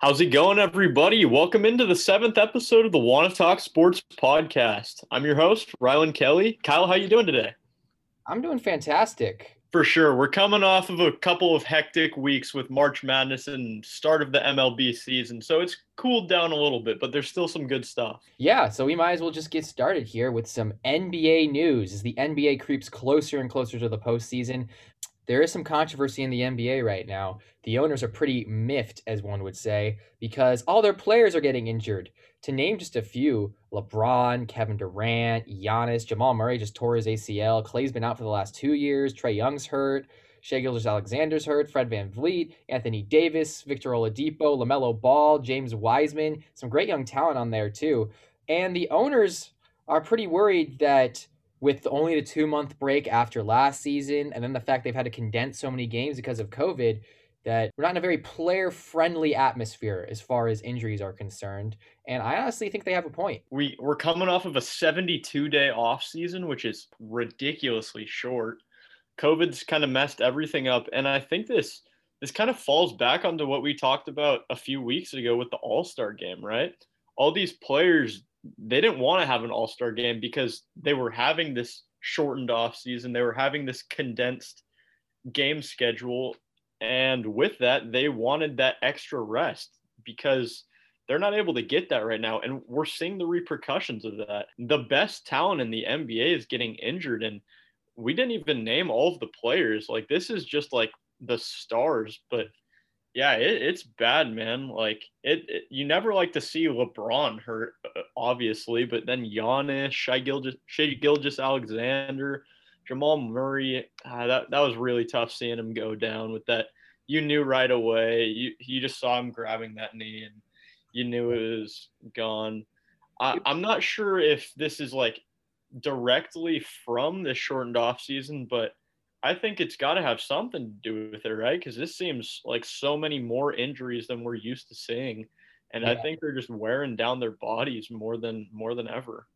How's it going, everybody? Welcome into the 7th episode of the Wanna Talk Sports podcast. I'm your host, Rylan Kelly. Kyle, how you doing today? I'm doing fantastic. For sure. We're coming off of a couple of hectic weeks with March Madness and start of the MLB season, so it's cooled down a little bit, but there's still some good stuff. Yeah, so we might as well just get started here with some NBA news. As the NBA creeps closer and closer to the postseason, there is some controversy in the NBA right now. The owners are pretty miffed, as one would say, because all their players are getting injured. To name just a few, LeBron, Kevin Durant, Giannis, Jamal Murray just tore his ACL. Clay's been out for the last 2 years. Trae Young's hurt. Shai Gilgeous-Alexander's hurt. Fred Van Vleet, Anthony Davis, Victor Oladipo, LaMelo Ball, James Wiseman. Some great young talent on there, too. And the owners are pretty worried that with only the 2-month break after last season, and then the fact they've had to condense so many games because of COVID, that we're not in a very player-friendly atmosphere as far as injuries are concerned. And I honestly think they have a point. We're coming off of a 72-day offseason, which is ridiculously short. COVID's kind of messed everything up. And I think this kind of falls back onto what we talked about a few weeks ago with the All-Star game, right? All these players, they didn't want to have an All-Star game because they were having this shortened off season. They were having this condensed game schedule. And with that, they wanted that extra rest because they're not able to get that right now. And we're seeing the repercussions of that. The best talent in the NBA is getting injured. And we didn't even name all of the players. Like, this is just like the stars, but yeah, it's bad, man. Like, you never like to see LeBron hurt, obviously, but then Giannis, Shai Gilgeous-Alexander, Jamal Murray, that was really tough seeing him go down with that. You knew right away. You just saw him grabbing that knee, and you knew it was gone. I'm not sure if this is, like, directly from the shortened offseason, but I think it's got to have something to do with it, right? Because this seems like so many more injuries than we're used to seeing. And yeah, I think they're just wearing down their bodies more than ever.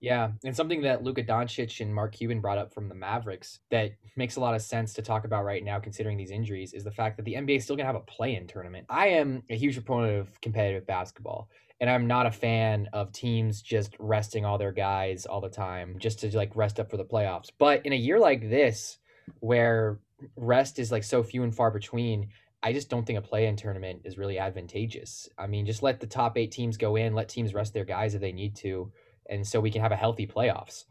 Yeah, and something that Luka Doncic and Mark Cuban brought up from the Mavericks that makes a lot of sense to talk about right now considering these injuries is the fact that the NBA is still going to have a play-in tournament. I am a huge proponent of competitive basketball, and I'm not a fan of teams just resting all their guys all the time just to, like, rest up for the playoffs. But in a year like this, where rest is like so few and far between, I just don't think a play-in tournament is really advantageous. I mean, just let the top 8 teams go in, let teams rest their guys if they need to, and so we can have a healthy playoffs.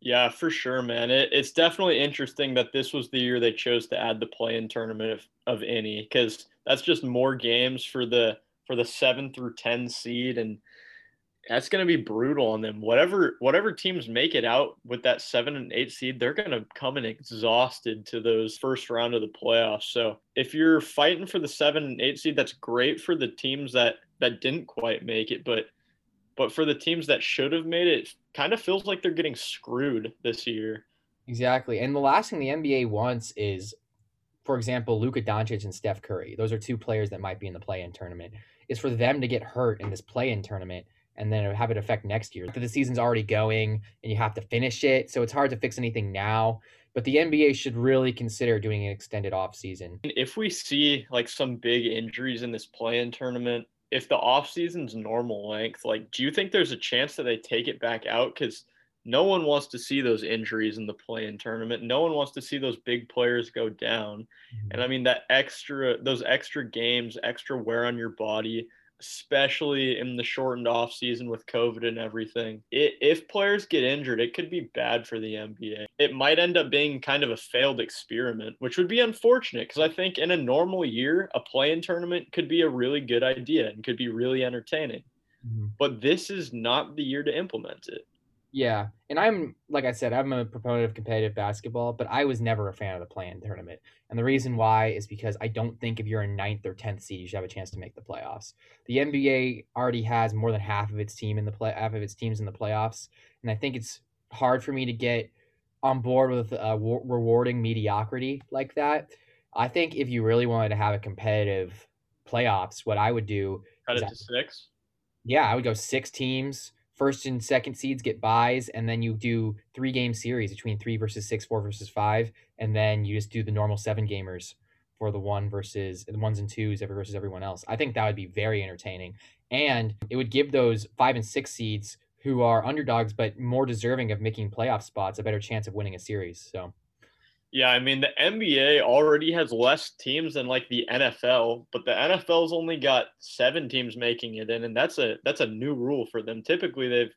Yeah, for sure, man. It's definitely interesting that this was the year they chose to add the play-in tournament of any, because that's just more games for the 7 through 10 seed, and that's going to be brutal on them. Whatever teams make it out with that 7 and 8 seed, they're going to come in exhausted to those first round of the playoffs. So if you're fighting for the 7 and 8 seed, that's great for the teams that didn't quite make it. But for the teams that should have made it, it kind of feels like they're getting screwed this year. Exactly. And the last thing the NBA wants is, for example, Luka Doncic and Steph Curry. Those are two players that might be in the play-in tournament. It's for them to get hurt in this play-in tournament and then have it affect next year. The season's already going, and you have to finish it, so it's hard to fix anything now. But the NBA should really consider doing an extended offseason. If we see, like, some big injuries in this play-in tournament, if the offseason's normal length, like, do you think there's a chance that they take it back out? Because no one wants to see those injuries in the play-in tournament. No one wants to see those big players go down. Mm-hmm. And, I mean, those extra games, extra wear on your body, especially in the shortened off season with COVID and everything. If players get injured, it could be bad for the NBA. It might end up being kind of a failed experiment, which would be unfortunate because I think in a normal year, a play-in tournament could be a really good idea and could be really entertaining. Mm-hmm. But this is not the year to implement it. Yeah. And I'm a proponent of competitive basketball, but I was never a fan of the play-in tournament. And the reason why is because I don't think if you're in 9th or 10th seed, you should have a chance to make the playoffs. The NBA already has more than half of its teams in the playoffs. And I think it's hard for me to get on board with rewarding mediocrity like that. I think if you really wanted to have a competitive playoffs, what I would do is cut it to 6. Yeah, I would go 6 teams. First and second seeds get byes, and then you do 3-game series between 3 versus 6, 4 versus 5, and then you just do the normal 7-gamers for the one versus the ones and twos versus everyone else. I think that would be very entertaining. And it would give those 5 and 6 seeds who are underdogs but more deserving of making playoff spots a better chance of winning a series. So, yeah, I mean, the NBA already has less teams than like the NFL, but the NFL's only got 7 teams making it in, and that's a new rule for them. Typically,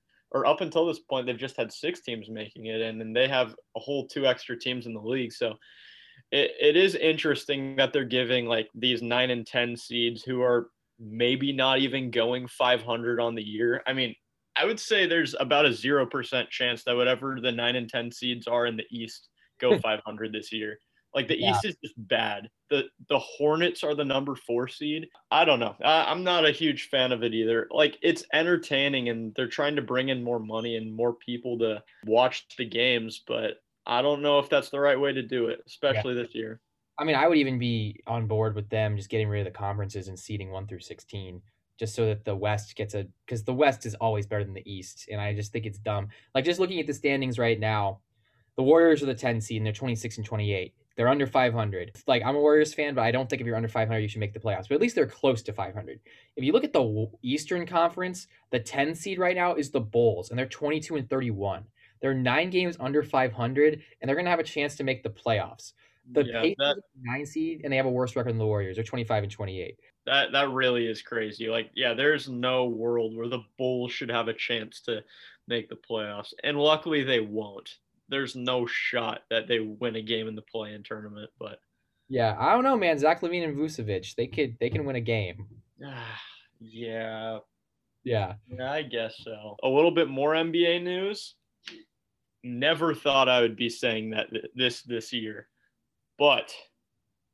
up until this point, they've just had 6 teams making it in, and they have a whole 2 extra teams in the league. So it is interesting that they're giving like these 9 and 10 seeds who are maybe not even going 500 on the year. I mean, I would say there's about a 0% chance that whatever the 9 and 10 seeds are in the East go 500 this year. Like the East is just bad. The Hornets are the number 4 seed. I don't know. I'm not a huge fan of it either. Like, it's entertaining and they're trying to bring in more money and more people to watch the games, but I don't know if that's the right way to do it, especially this year. I mean, I would even be on board with them just getting rid of the conferences and seeding 1 through 16. Just so that the West because the West is always better than the East. And I just think it's dumb. Like, just looking at the standings right now, the Warriors are the 10 seed and they're 26 and 28. They're under 500. Like, I'm a Warriors fan, but I don't think if you're under 500, you should make the playoffs, but at least they're close to 500. If you look at the Eastern Conference, the 10 seed right now is the Bulls and they're 22 and 31. They're 9 games under 500 and they're going to have a chance to make the playoffs. The Pacers are the 9 seed and they have a worse record than the Warriors. They're 25 and 28. That really is crazy. Like, yeah, there's no world where the Bulls should have a chance to make the playoffs. And luckily they won't. There's no shot that they win a game in the play-in tournament. But yeah, I don't know, man. Zach LaVine and Vucevic, they can win a game. Yeah, I guess so. A little bit more NBA news. Never thought I would be saying that this year. But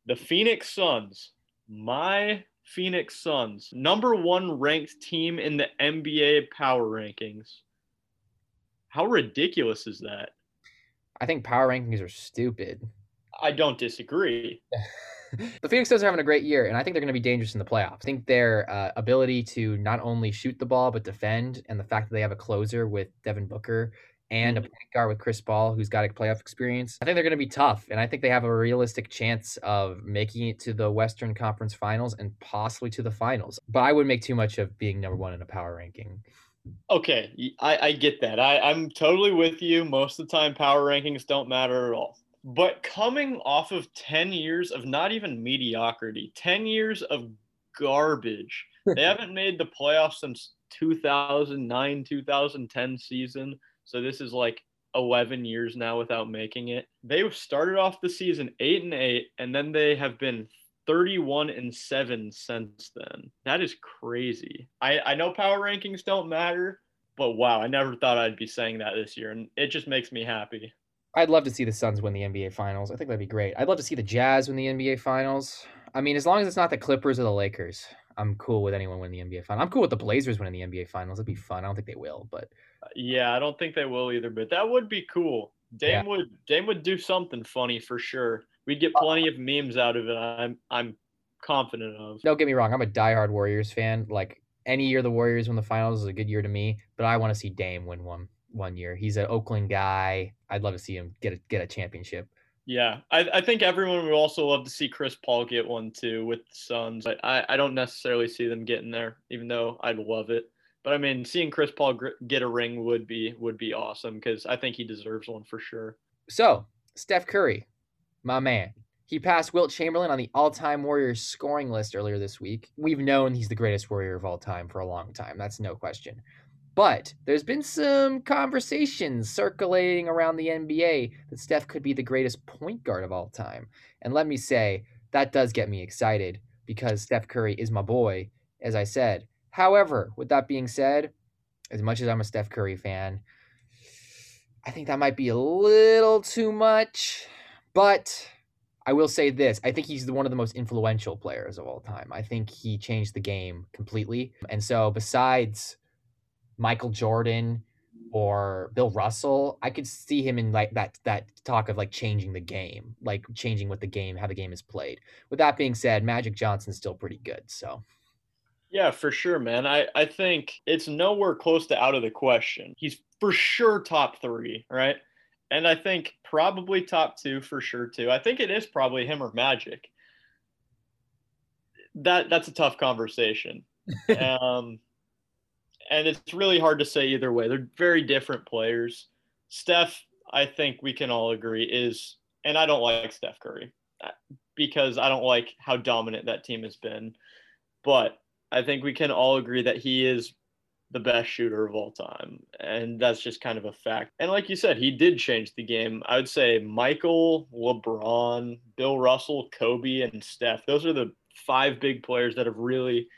the Phoenix Suns, my Phoenix Suns, number 1 ranked team in the NBA power rankings. How ridiculous is that? I think power rankings are stupid. I don't disagree. The Phoenix Suns are having a great year, and I think they're going to be dangerous in the playoffs. I think their ability to not only shoot the ball but defend, and the fact that they have a closer with Devin Booker and a point guard with Chris Paul, who's got a playoff experience. I think they're going to be tough, and I think they have a realistic chance of making it to the Western Conference Finals and possibly to the finals. But I wouldn't make too much of being number 1 in a power ranking. Okay, I get that. I'm totally with you. Most of the time, power rankings don't matter at all. But coming off of 10 years of not even mediocrity, 10 years of garbage, they haven't made the playoffs since 2009, 2010 season. So this is like 11 years now without making it. They started off the season 8-8, and then they have been 31-7 since then. That is crazy. I know power rankings don't matter, but wow, I never thought I'd be saying that this year, and it just makes me happy. I'd love to see the Suns win the NBA Finals. I think that'd be great. I'd love to see the Jazz win the NBA Finals. I mean, as long as it's not the Clippers or the Lakers, I'm cool with anyone winning the NBA Finals. I'm cool with the Blazers winning the NBA Finals. It'd be fun. I don't think they will, but yeah, I don't think they will either, but that would be cool. Dame would do something funny for sure. We'd get plenty of memes out of it, I'm confident of. Don't get me wrong. I'm a diehard Warriors fan. Like, any year the Warriors win the finals is a good year to me, but I want to see Dame win one year. He's an Oakland guy. I'd love to see him get a championship. Yeah, I think everyone would also love to see Chris Paul get one too with the Suns. I don't necessarily see them getting there, even though I'd love it. But I mean, seeing Chris Paul get a ring would be awesome because I think he deserves one for sure. So, Steph Curry, my man, he passed Wilt Chamberlain on the all-time Warriors scoring list earlier this week. We've known he's the greatest Warrior of all time for a long time. That's no question. But there's been some conversations circulating around the NBA that Steph could be the greatest point guard of all time. And let me say, that does get me excited because Steph Curry is my boy, as I said. However, with that being said, as much as I'm a Steph Curry fan, I think that might be a little too much. But I will say this. I think he's one of the most influential players of all time. I think he changed the game completely. And so besides Michael Jordan or Bill Russell, I could see him in like that talk of like changing the game, like changing how the game is played. With that being said, Magic Johnson's still pretty good. So yeah, for sure, man. I think it's nowhere close to out of the question. He's for sure top 3, right? And I think probably top 2 for sure, too. I think it is probably him or Magic. that's a tough conversation. And it's really hard to say either way. They're very different players. Steph, I think we can all agree, is – and I don't like Steph Curry because I don't like how dominant that team has been. But I think we can all agree that he is the best shooter of all time, and that's just kind of a fact. And like you said, he did change the game. I would say Michael, LeBron, Bill Russell, Kobe, and Steph, those are the five big players that have really –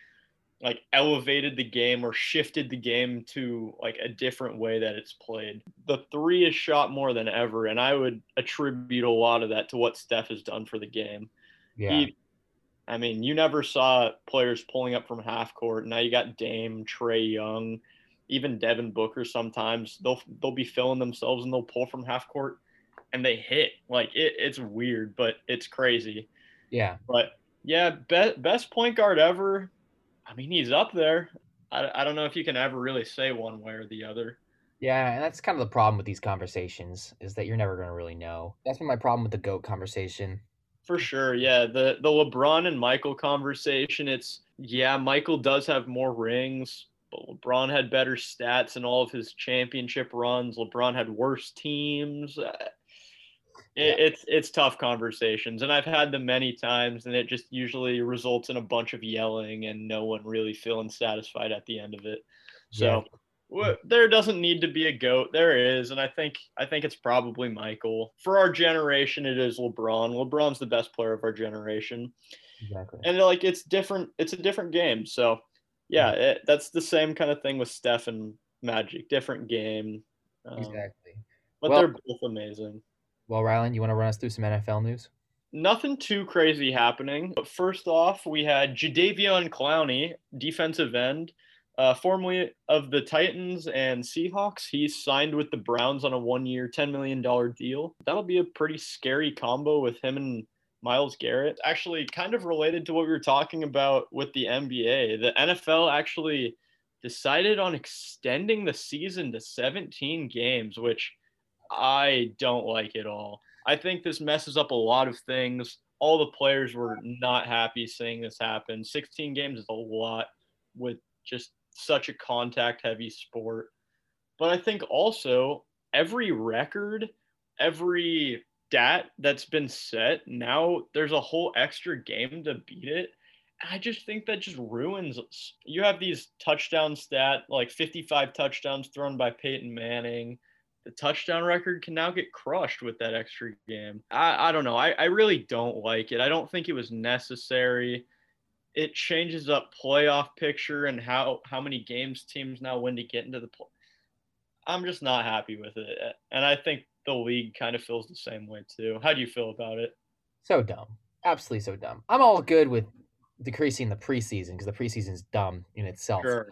like elevated the game or shifted the game to like a different way that it's played. The three is shot more than ever. And I would attribute a lot of that to what Steph has done for the game. Yeah. I mean, you never saw players pulling up from half court. Now you got Dame, Trey Young, even Devin Booker. Sometimes they'll be filling themselves and they'll pull from half court and they hit. Like it's weird, but it's crazy. Yeah. But yeah, best point guard ever. I mean, he's up there. I don't know if you can ever really say one way or the other. Yeah, and that's kind of the problem with these conversations is that you're never going to really know. That's been my problem with the GOAT conversation. For sure, yeah. The LeBron and Michael conversation, it's, yeah, Michael does have more rings, but LeBron had better stats in all of his championship runs. LeBron had worse teams. It's tough conversations, and I've had them many times, and it just usually results in a bunch of yelling and no one really feeling satisfied at the end of it. So there doesn't need to be a GOAT. There is, and I think it's probably Michael. For our generation, it is LeBron. LeBron's the best player of our generation. Exactly. And like it's different. It's a different game. So yeah, that's the same kind of thing with Steph and Magic. Different game. Exactly. But they're both amazing. Well, Rylan, you want to run us through some NFL news? Nothing too crazy happening. But first off, we had Jadeveon Clowney, defensive end, formerly of the Titans and Seahawks. He signed with the Browns on a one-year, $10 million deal. That'll be a pretty scary combo with him and Myles Garrett. Actually, kind of related to what we were talking about with the NBA, the NFL actually decided on extending the season to 17 games, which I don't like it all. I think this messes up a lot of things. All the players were not happy seeing this happen. 16 games is a lot with just such a contact-heavy sport. But I think also every record, every stat that's been set, now there's a whole extra game to beat it. I just think that just ruins us. You have these touchdown stat, like 55 touchdowns thrown by Peyton Manning. The touchdown record can now get crushed with that extra game. I don't know. I really don't like it. I don't think it was necessary. It changes up playoff picture and how many games teams now win to get into the play. I'm just not happy with it. And I think the league kind of feels the same way too. How do you feel about it? So dumb. Absolutely so dumb. I'm all good with decreasing the preseason because the preseason is dumb in itself. Sure.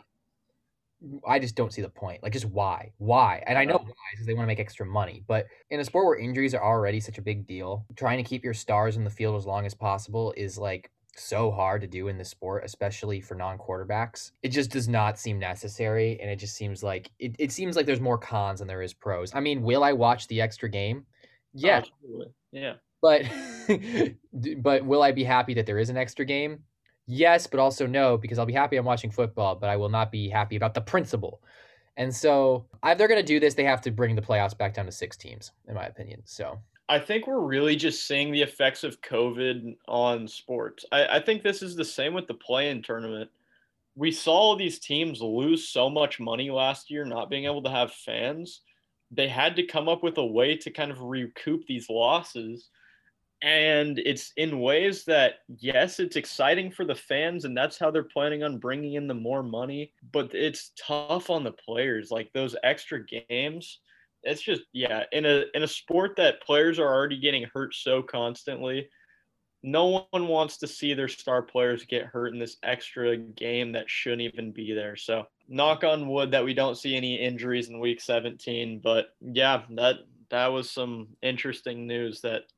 I just don't see the point. Like, just why? Why? And I know why, because they want to make extra money. But in a sport where injuries are already such a big deal, trying to keep your stars in the field as long as possible is, like, so hard to do in this sport, especially for non-quarterbacks. It just does not seem necessary, and it just seems like it seems like there's more cons than there is pros. I mean, will I watch the extra game? Yeah. Absolutely. Yeah. But will I be happy that there is an extra game? Yes, but also no, because I'll be happy I'm watching football, but I will not be happy about the principle. And so if they're going to do this, they have to bring the playoffs back down to 6 teams, in my opinion. So I think we're really just seeing the effects of COVID on sports. I think this is the same with the play-in tournament. We saw these teams lose so much money last year not being able to have fans. They had to come up with a way to kind of recoup these losses. And it's in ways that, yes, it's exciting for the fans, and that's how they're planning on bringing in the more money. But it's tough on the players. Like, those extra games, it's just, yeah, in a sport that players are already getting hurt so constantly, no one wants to see their star players get hurt in this extra game that shouldn't even be there. So knock on wood that we don't see any injuries in Week 17. But, yeah, that was some interesting news that –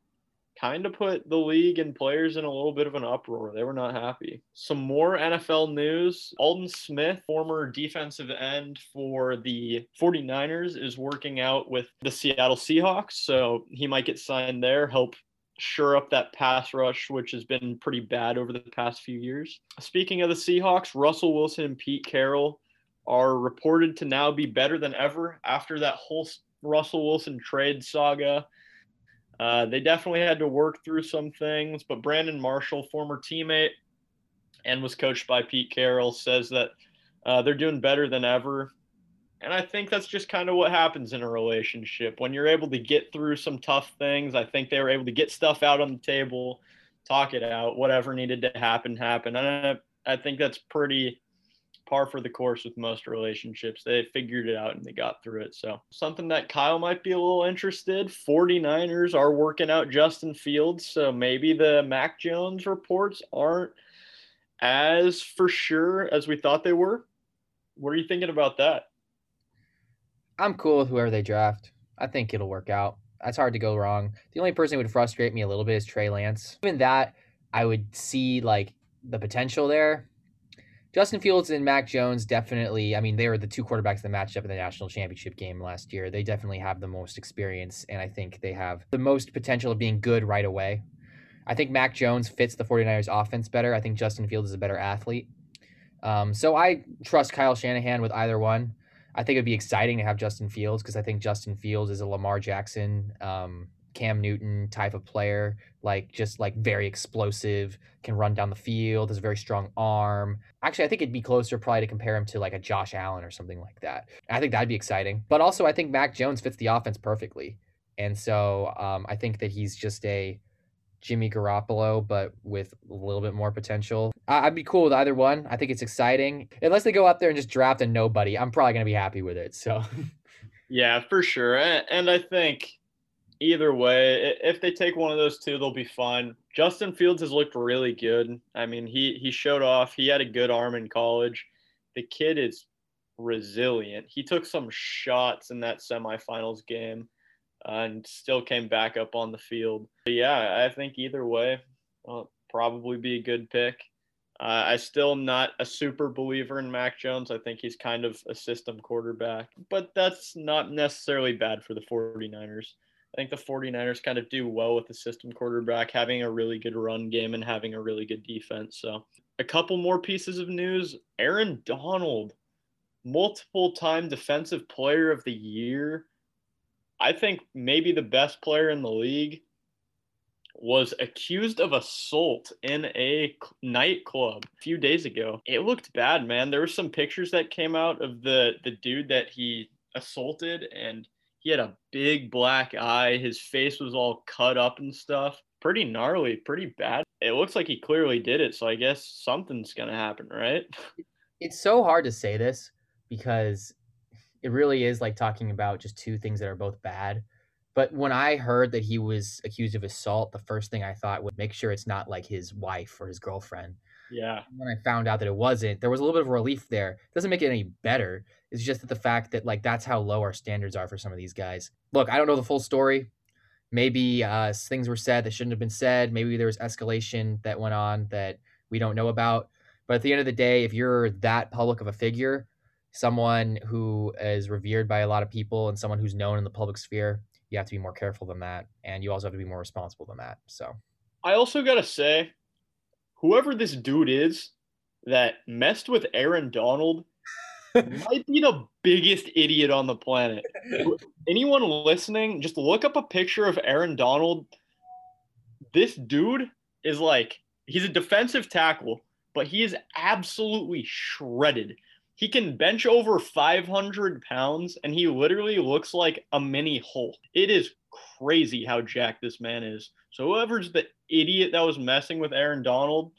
kind of put the league and players in a little bit of an uproar. They were not happy. Some more NFL news. Aldon Smith, former defensive end for the 49ers, is working out with the Seattle Seahawks, so he might get signed there, help shore up that pass rush, which has been pretty bad over the past few years. Speaking of the Seahawks, Russell Wilson and Pete Carroll are reported to now be better than ever after that whole Russell Wilson trade saga. They definitely had to work through some things, but Brandon Marshall, former teammate and was coached by Pete Carroll, says that they're doing better than ever. And I think that's just kind of what happens in a relationship. When you're able to get through some tough things, I think they were able to get stuff out on the table, talk it out, whatever needed to happen, happened. And I think that's pretty par for the course with most relationships. They figured it out and they got through it. So something that Kyle might be a little interested, 49ers are working out Justin Fields. So maybe the Mac Jones reports aren't as for sure as we thought they were. What are you thinking about that? I'm cool with whoever they draft. I think it'll work out. That's hard to go wrong. The only person who would frustrate me a little bit is Trey Lance. Even that, I would see like the potential there. Justin Fields and Mac Jones definitely, I mean, they were the two quarterbacks that matched up in the national championship game last year. They definitely have the most experience, and I think they have the most potential of being good right away. I think Mac Jones fits the 49ers offense better. I think Justin Fields is a better athlete. So I trust Kyle Shanahan with either one. I think it'd be exciting to have Justin Fields because I think Justin Fields is a Lamar Jackson, Cam Newton type of player, just very explosive, can run down the field, has a very strong arm. Actually, I think it'd be closer probably to compare him to like a Josh Allen or something like that. I think that'd be exciting. But also I think Mac Jones fits the offense perfectly. And so I think that he's just a Jimmy Garoppolo, but with a little bit more potential. I'd be cool with either one. I think it's exciting. Unless they go out there and just draft a nobody, I'm probably going to be happy with it. So, yeah, for sure. And I think either way, if they take one of those two, they'll be fine. Justin Fields has looked really good. I mean, he showed off. He had a good arm in college. The kid is resilient. He took some shots in that semifinals game and still came back up on the field. But yeah, I think either way, well, probably be a good pick. I still am not a super believer in Mac Jones. I think he's kind of a system quarterback, but that's not necessarily bad for the 49ers. I think the 49ers kind of do well with the system quarterback, having a really good run game and having a really good defense. So a couple more pieces of news. Aaron Donald, multiple-time Defensive Player of the Year. I think maybe the best player in the league, was accused of assault in a nightclub a few days ago. It looked bad, man. There were some pictures that came out of the dude that he assaulted, and he had a big black eye. His face was all cut up and stuff. Pretty gnarly, pretty bad. It looks like he clearly did it, so I guess something's going to happen, right? It's so hard to say this because it really is like talking about just two things that are both bad. But when I heard that he was accused of assault, the first thing I thought was make sure it's not like his wife or his girlfriend. Yeah. When I found out that it wasn't, there was a little bit of relief there. It doesn't make it any better. It's just that the fact that like that's how low our standards are for some of these guys. Look, I don't know the full story. Maybe things were said that shouldn't have been said. Maybe there was escalation that went on that we don't know about. But at the end of the day, if you're that public of a figure, someone who is revered by a lot of people and someone who's known in the public sphere, you have to be more careful than that. And you also have to be more responsible than that. So I also got to say, whoever this dude is that messed with Aaron Donald might be the biggest idiot on the planet. Anyone listening, just look up a picture of Aaron Donald. This dude is like, he's a defensive tackle, but he is absolutely shredded. He can bench over 500 pounds, and he literally looks like a mini Hulk. It is crazy how jacked this man is. So whoever's the idiot that was messing with Aaron Donald,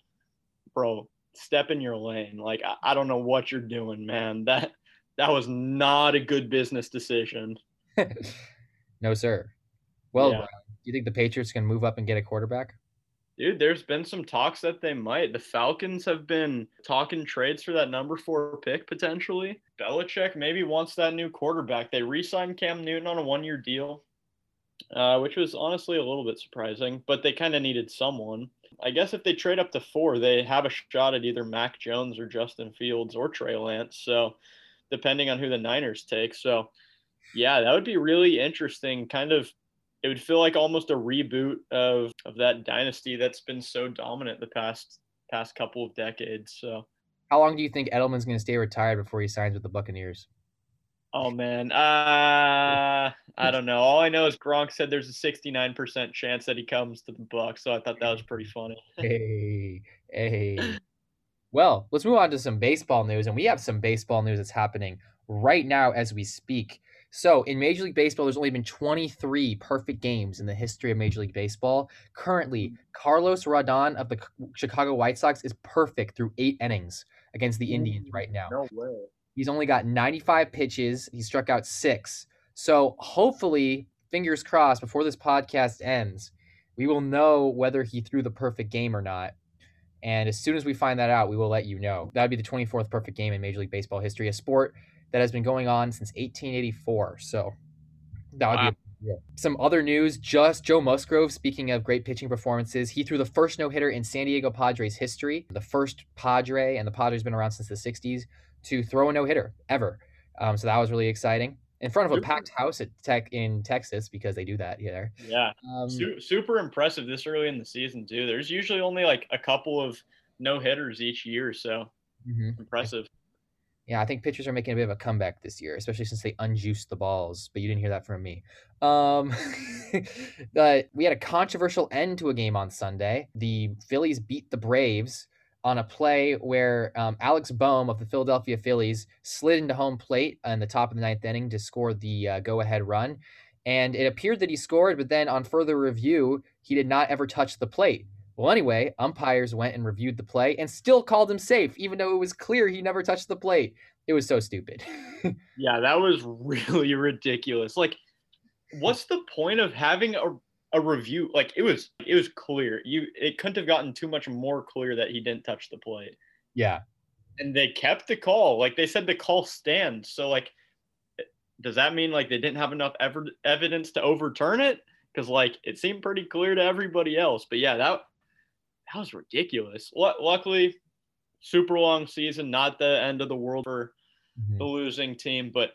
bro, step in your lane. Like, I don't know what you're doing, man. That was not a good business decision. No, sir. Well, yeah. Do you think the Patriots can move up and get a quarterback? Dude, there's been some talks that they might. The Falcons have been talking trades for that number 4 pick, potentially. Belichick maybe wants that new quarterback. They re-signed Cam Newton on a one-year deal, which was honestly a little bit surprising, but they kind of needed someone. I guess if they trade up to 4, they have a shot at either Mac Jones or Justin Fields or Trey Lance, so depending on who the Niners take. So, yeah, that would be really interesting, kind of it would feel like almost a reboot of that dynasty that's been so dominant the past couple of decades. So how long do you think Edelman's going to stay retired before he signs with the Buccaneers? Oh, man. I don't know. All I know is Gronk said there's a 69% chance that he comes to the Bucs, so I thought that was pretty funny. Hey. Well, let's move on to some baseball news, and we have some baseball news that's happening right now as we speak. So in Major League Baseball, there's only been 23 perfect games in the history of Major League Baseball. Currently, Carlos Rodon of the Chicago White Sox is perfect through 8 innings against the Indians right now. No way. He's only got 95 pitches. He struck out 6. So hopefully, fingers crossed, before this podcast ends, we will know whether he threw the perfect game or not. And as soon as we find that out, we will let you know. That would be the 24th perfect game in Major League Baseball history, a sport that has been going on since 1884. So that would be some other news. Just Joe Musgrove, speaking of great pitching performances, he threw the first no-hitter in San Diego Padres history, the first Padre, and the Padres have been around since the 60s, to throw a no-hitter ever. So that was really exciting. In front of a packed house at Tech in Texas, because they do that here. Yeah. Super impressive this early in the season, too. There's usually only like a couple of no-hitters each year, so impressive. Yeah, I think pitchers are making a bit of a comeback this year, especially since they unjuiced the balls, but you didn't hear that from me. But we had a controversial end to a game on Sunday. The Phillies beat the Braves on a play where Alex Bohm of the Philadelphia Phillies slid into home plate in the top of the 9th inning to score the go-ahead run. And it appeared that he scored, but then on further review, he did not ever touch the plate. Well, anyway, umpires went and reviewed the play and still called him safe, even though it was clear he never touched the plate. It was so stupid. Yeah, that was really ridiculous. Like, what's the point of having a review? Like, it was clear. It couldn't have gotten too much more clear that he didn't touch the plate. Yeah. And they kept the call. Like, they said the call stands. So, like, does that mean, like, they didn't have enough evidence to overturn it? Because, like, it seemed pretty clear to everybody else. But, yeah, that was ridiculous. Luckily, super long season, not the end of the world for the losing team. But,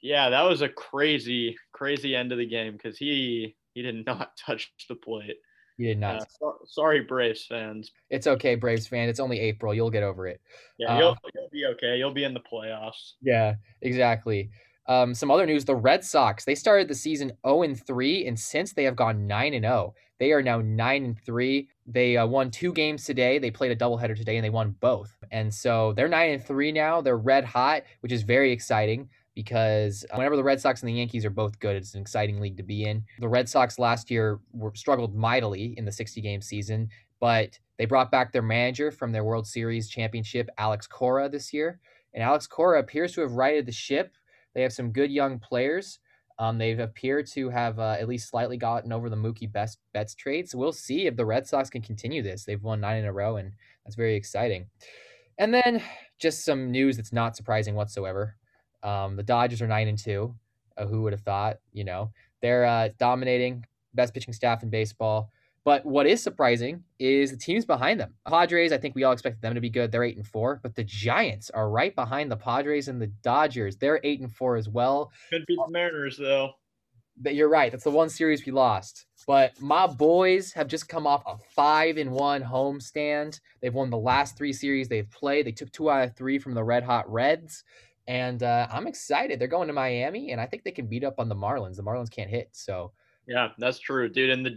yeah, that was a crazy, crazy end of the game because he did not touch the plate. He did not. Sorry, Braves fans. It's okay, Braves fan. It's only April. You'll get over it. Yeah, you'll be okay. You'll be in the playoffs. Yeah, exactly. Some other news, the Red Sox, they started the season 0-3, and since they have gone 9-0. They are now 9-3. They won 2 games today. They played a doubleheader today, and they won both. And so they're 9-3 now. They're red hot, which is very exciting because whenever the Red Sox and the Yankees are both good, it's an exciting league to be in. The Red Sox last year struggled mightily in the 60-game season, but they brought back their manager from their World Series championship, Alex Cora, this year. And Alex Cora appears to have righted the ship. They have some good young players. They appear to have at least slightly gotten over the Mookie Betts trade. So we'll see if the Red Sox can continue this. They've won 9 in a row, and that's very exciting. And then just some news that's not surprising whatsoever. The Dodgers are 9-2. Who would have thought? You know, they're dominating, best pitching staff in baseball. But what is surprising is the teams behind them. Padres, I think we all expected them to be good. They're 8-4, but the Giants are right behind the Padres and the Dodgers. They're 8-4 as well. Could beat the Mariners, though. But you're right. That's the one series we lost. But my boys have just come off a 5-1 homestand. They've won the last 3 series they've played. They took 2 out of 3 from the Red Hot Reds. And I'm excited. They're going to Miami, and I think they can beat up on the Marlins. The Marlins can't hit, so... Yeah, that's true, dude. And the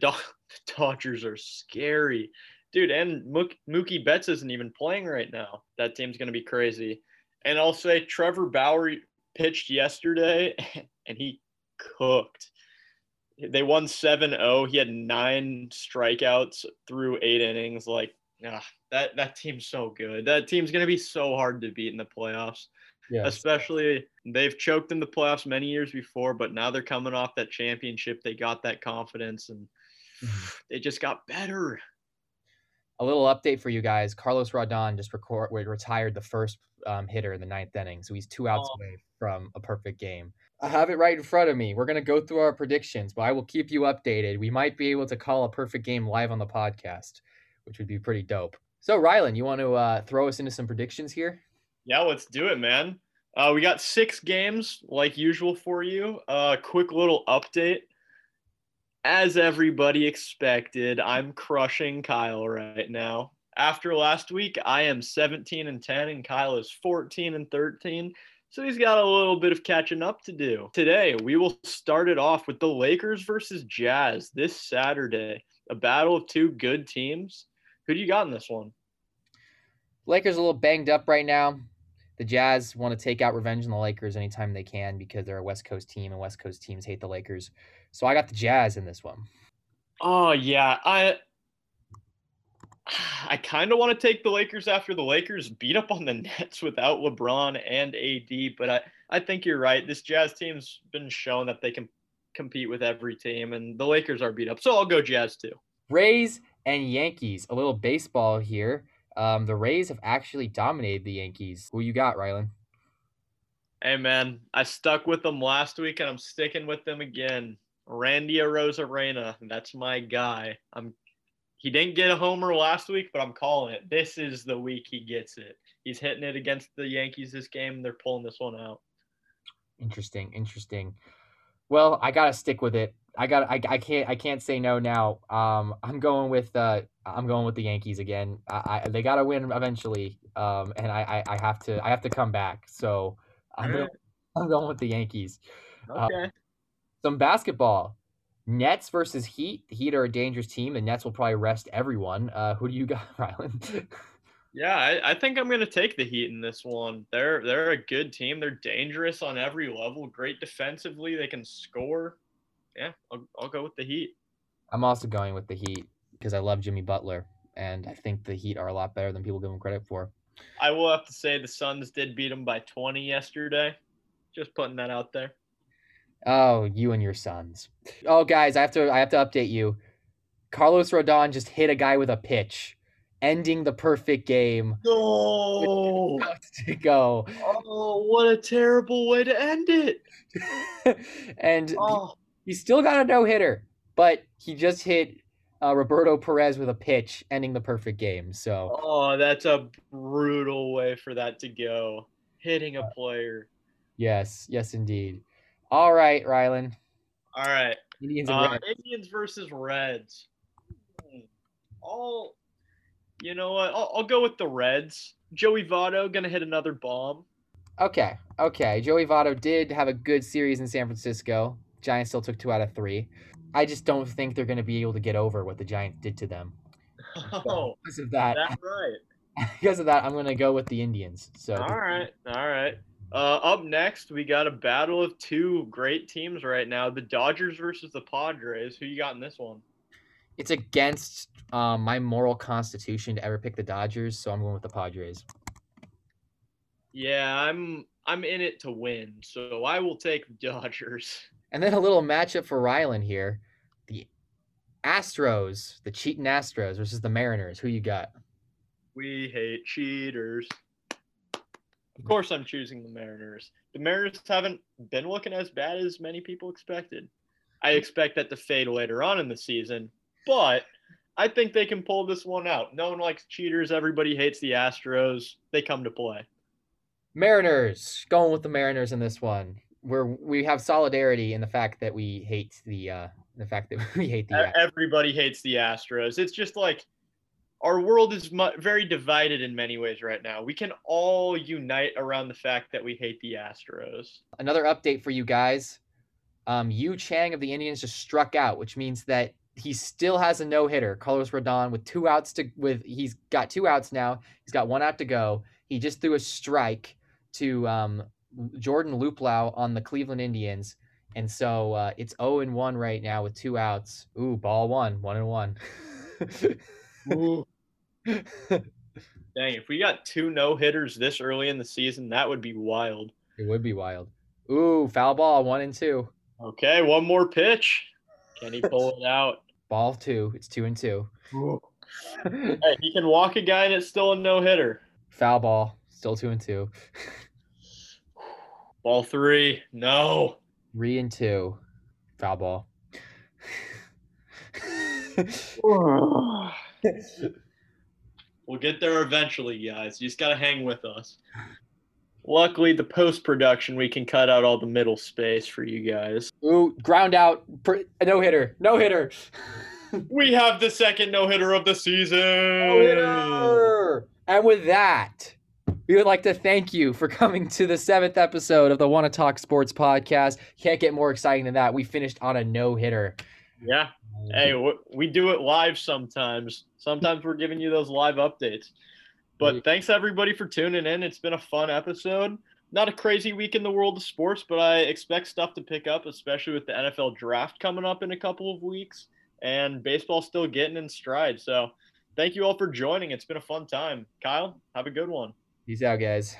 Dodgers are scary, dude. And Mookie Betts isn't even playing right now. That team's going to be crazy. And I'll say Trevor Bauer pitched yesterday, and he cooked. They won 7-0. He had 9 strikeouts through 8 innings. Like, that team's so good. That team's going to be so hard to beat in the playoffs. Yes. Especially they've choked in the playoffs many years before, but now they're coming off that championship. They got that confidence and they just got better. A little update for you guys. Carlos Rodon just retired the first hitter in the 9th inning. So he's 2 outs away from a perfect game. I have it right in front of me. We're going to go through our predictions, but I will keep you updated. We might be able to call a perfect game live on the podcast, which would be pretty dope. So Rylan, you want to throw us into some predictions here? Yeah, let's do it, man. We got 6 games like usual for you. Quick little update. as everybody expected, I'm crushing Kyle right now. After last week, I am 17-10 and Kyle is 14-13. So he's got a little bit of catching up to do. Today, we will start it off with the Lakers versus Jazz this Saturday. A battle of two good teams. Who do you got in this one? Lakers are a little banged up right now. The Jazz want to take out revenge on the Lakers anytime they can because they're a West Coast team, and West Coast teams hate the Lakers. So I got the Jazz in this one. Oh, yeah. I kind of want to take the Lakers after the Lakers beat up on the Nets without LeBron and AD, but I think you're right. This Jazz team's been shown that they can compete with every team, and the Lakers are beat up, so I'll go Jazz too. Rays and Yankees, a little baseball here. The Rays have actually dominated the Yankees. Who you got, Rylan? Hey, man, I stuck with them last week, and I'm sticking with them again. Randy Arozarena, that's my guy. He didn't get a homer last week, but I'm calling it. This is the week he gets it. He's hitting it against the Yankees this game, and they're pulling this one out. Interesting. Well, I gotta stick with it. I can't say no now. I'm going with the Yankees again. They gotta win eventually. And I have to come back. So I'm going with the Yankees. Okay. Some basketball. Nets versus Heat. The Heat are a dangerous team. The Nets will probably rest everyone. Who do you got, Rylan? Yeah, I think I'm going to take the Heat in this one. They're a good team. They're dangerous on every level. Great defensively. They can score. Yeah, I'll go with the Heat. I'm also going with the Heat because I love Jimmy Butler, and I think the Heat are a lot better than people give them credit for. I will have to say the Suns did beat them by 20 yesterday. Just putting that out there. Oh, you and your sons. Oh, guys, I have to update you. Carlos Rodon just hit a guy with a pitch, ending the perfect game. No. To go. Oh, what a terrible way to end it. And he still got a no-hitter, but he just hit Roberto Perez with a pitch, ending the perfect game. So. Oh, that's a brutal way for that to go. Hitting a player. Yes, indeed. All right, Rylan. All right. Indians versus Reds. You know what? I'll go with the Reds. Joey Votto going to hit another bomb. Okay. Joey Votto did have a good series in San Francisco. Giants still took 2 out of 3. I just don't think they're going to be able to get over what the Giants did to them. So because of that, that's right. Because of that, I'm going to go with the Indians. So. All right. Up next, we got a battle of two great teams right now. The Dodgers versus the Padres. Who you got in this one? It's against my moral constitution to ever pick the Dodgers, so I'm going with the Padres. Yeah, I'm in it to win, so I will take the Dodgers. And then a little matchup for Rylan here. The Astros, the cheating Astros versus the Mariners. Who you got? We hate cheaters. Of course I'm choosing the Mariners. The Mariners haven't been looking as bad as many people expected. I expect that to fade later on in the season, but I think they can pull this one out. No one likes cheaters. Everybody hates the Astros. They come to play. Mariners. Going with the Mariners in this one. We have solidarity in the fact that we hate the Everybody hates the Astros. It's just like our world is very divided in many ways right now. We can all unite around the fact that we hate the Astros. Another update for you guys. Yu Chang of the Indians just struck out, which means that he still has a no-hitter. Carlos Rodon with 2 outs he's got 2 outs now. He's got 1 out to go. He just threw a strike to Jordan Luplow on the Cleveland Indians. And so it's 0-1 right now with 2 outs. Ooh, ball 1-1. Dang, if we got 2 no-hitters this early in the season, that would be wild. It would be wild. Ooh, foul ball, 1-2. Okay, one more pitch. Can he pull it out? Ball 2. It's 2-2. Hey, he can walk a guy and it's still a no-hitter. Foul ball, still 2-2. Ball 3. No. 3-2. Foul ball. We'll get there eventually, guys. You just got to hang with us. Luckily, the post-production, we can cut out all the middle space for you guys. Ooh, ground out. No-hitter. No-hitter. We have the second no-hitter of the season. No-hitter. And with that, we would like to thank you for coming to the 7th episode of the Wanna Talk Sports podcast. Can't get more exciting than that. We finished on a no-hitter. Yeah. Hey, we do it live sometimes. Sometimes we're giving you those live updates. But thanks, everybody, for tuning in. It's been a fun episode. Not a crazy week in the world of sports, but I expect stuff to pick up, especially with the NFL draft coming up in a couple of weeks and baseball still getting in stride. So thank you all for joining. It's been a fun time. Kyle, have a good one. Peace out, guys.